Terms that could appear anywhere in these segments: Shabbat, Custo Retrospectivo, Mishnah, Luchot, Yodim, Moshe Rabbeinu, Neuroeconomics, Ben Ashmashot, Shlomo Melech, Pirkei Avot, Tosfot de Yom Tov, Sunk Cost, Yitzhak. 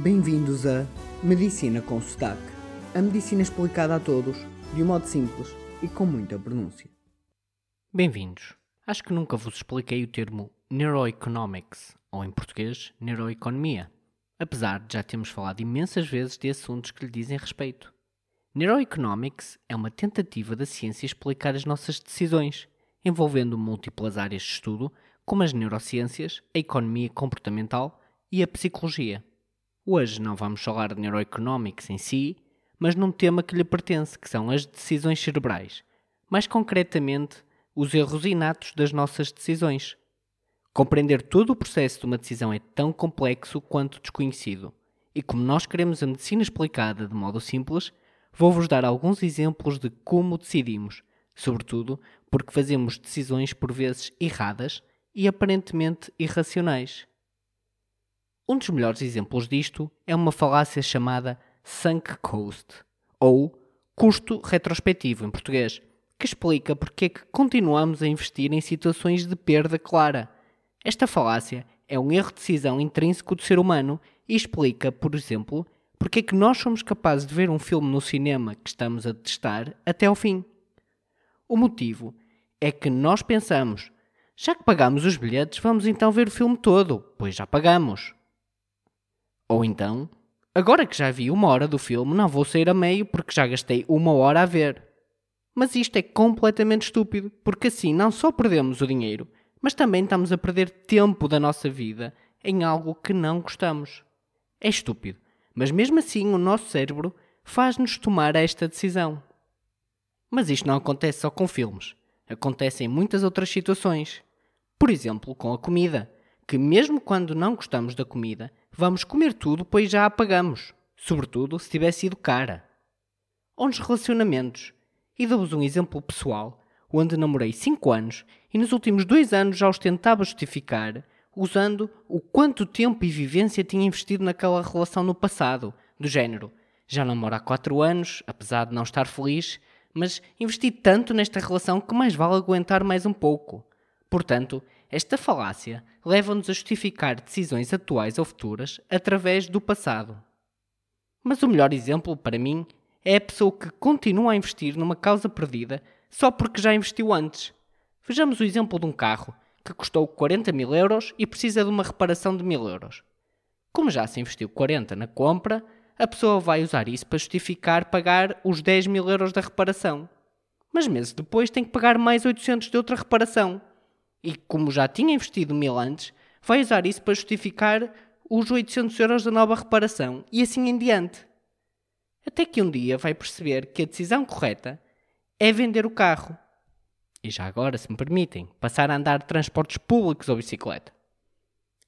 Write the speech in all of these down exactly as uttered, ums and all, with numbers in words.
Bem-vindos a Medicina com Sotaque, a medicina explicada a todos, de um modo simples e com muita pronúncia. Bem-vindos. Acho que nunca vos expliquei o termo Neuroeconomics, ou em português, Neuroeconomia, apesar de já termos falado imensas vezes de assuntos que lhe dizem respeito. Neuroeconomics é uma tentativa da ciência explicar as nossas decisões, envolvendo múltiplas áreas de estudo, como as neurociências, a economia comportamental e a psicologia. Hoje não vamos falar de neuroeconomics em si, mas num tema que lhe pertence, que são as decisões cerebrais, mais concretamente os erros inatos das nossas decisões. Compreender todo o processo de uma decisão é tão complexo quanto desconhecido, e como nós queremos a medicina explicada de modo simples, vou-vos dar alguns exemplos de como decidimos, sobretudo porque fazemos decisões por vezes erradas e aparentemente irracionais. Um dos melhores exemplos disto é uma falácia chamada Sunk Cost, ou Custo Retrospectivo em português, que explica porque é que continuamos a investir em situações de perda clara. Esta falácia é um erro de decisão intrínseco do ser humano e explica, por exemplo, porque é que nós somos capazes de ver um filme no cinema que estamos a testar até ao fim. O motivo é que nós pensamos, já que pagámos os bilhetes, vamos então ver o filme todo, pois já pagámos. Ou então, agora que já vi uma hora do filme, não vou sair a meio porque já gastei uma hora a ver. Mas isto é completamente estúpido, porque assim não só perdemos o dinheiro, mas também estamos a perder tempo da nossa vida em algo que não gostamos. É estúpido, mas mesmo assim o nosso cérebro faz-nos tomar esta decisão. Mas isto não acontece só com filmes. Acontece em muitas outras situações. Por exemplo, com a comida, que mesmo quando não gostamos da comida, vamos comer tudo, pois já a pagamos, sobretudo se tiver sido cara. Ou nos relacionamentos. E dou-vos um exemplo pessoal, onde namorei cinco anos e nos últimos dois anos já os tentava justificar, usando o quanto tempo e vivência tinha investido naquela relação no passado, do género, já namoro há quatro anos, apesar de não estar feliz, mas investi tanto nesta relação que mais vale aguentar mais um pouco. Portanto, esta falácia leva-nos a justificar decisões atuais ou futuras através do passado. Mas o melhor exemplo, para mim, é a pessoa que continua a investir numa causa perdida só porque já investiu antes. Vejamos o exemplo de um carro que custou quarenta mil euros e precisa de uma reparação de mil euros. Como já se investiu quarenta na compra, a pessoa vai usar isso para justificar pagar os dez mil euros da reparação. Mas meses depois tem que pagar mais oitocentos de outra reparação. E como já tinha investido mil antes, vai usar isso para justificar os oitocentos euros da nova reparação e assim em diante. Até que um dia vai perceber que a decisão correta é vender o carro. E já agora, se me permitem, passar a andar de transportes públicos ou bicicleta.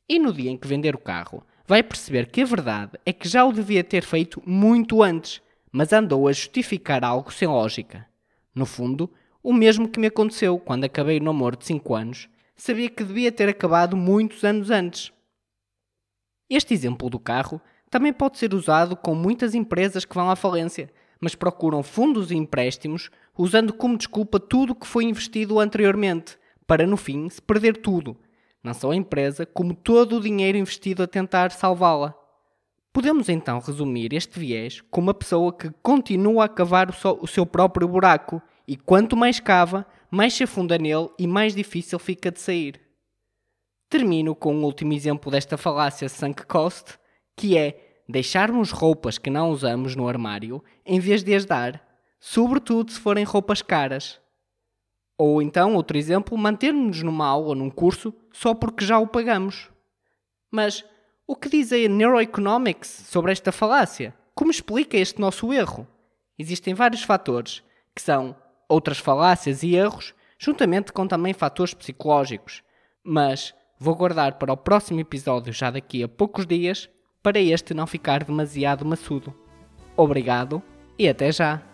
E no dia em que vender o carro, vai perceber que a verdade é que já o devia ter feito muito antes, mas andou a justificar algo sem lógica. No fundo, o mesmo que me aconteceu quando acabei o namoro de cinco anos, sabia que devia ter acabado muitos anos antes. Este exemplo do carro também pode ser usado com muitas empresas que vão à falência, mas procuram fundos e empréstimos usando como desculpa tudo o que foi investido anteriormente, para no fim se perder tudo, não só a empresa, como todo o dinheiro investido a tentar salvá-la. Podemos então resumir este viés como uma pessoa que continua a cavar o, so- o seu próprio buraco, e quanto mais cava, mais se afunda nele e mais difícil fica de sair. Termino com um último exemplo desta falácia sunk cost, que é deixarmos roupas que não usamos no armário em vez de as dar, sobretudo se forem roupas caras. Ou então, outro exemplo, mantermos-nos numa aula ou num curso só porque já o pagamos. Mas o que diz a Neuroeconomics sobre esta falácia? Como explica este nosso erro? Existem vários fatores, que são outras falácias e erros, juntamente com também fatores psicológicos. Mas vou guardar para o próximo episódio, já daqui a poucos dias, para este não ficar demasiado maçudo. Obrigado e até já!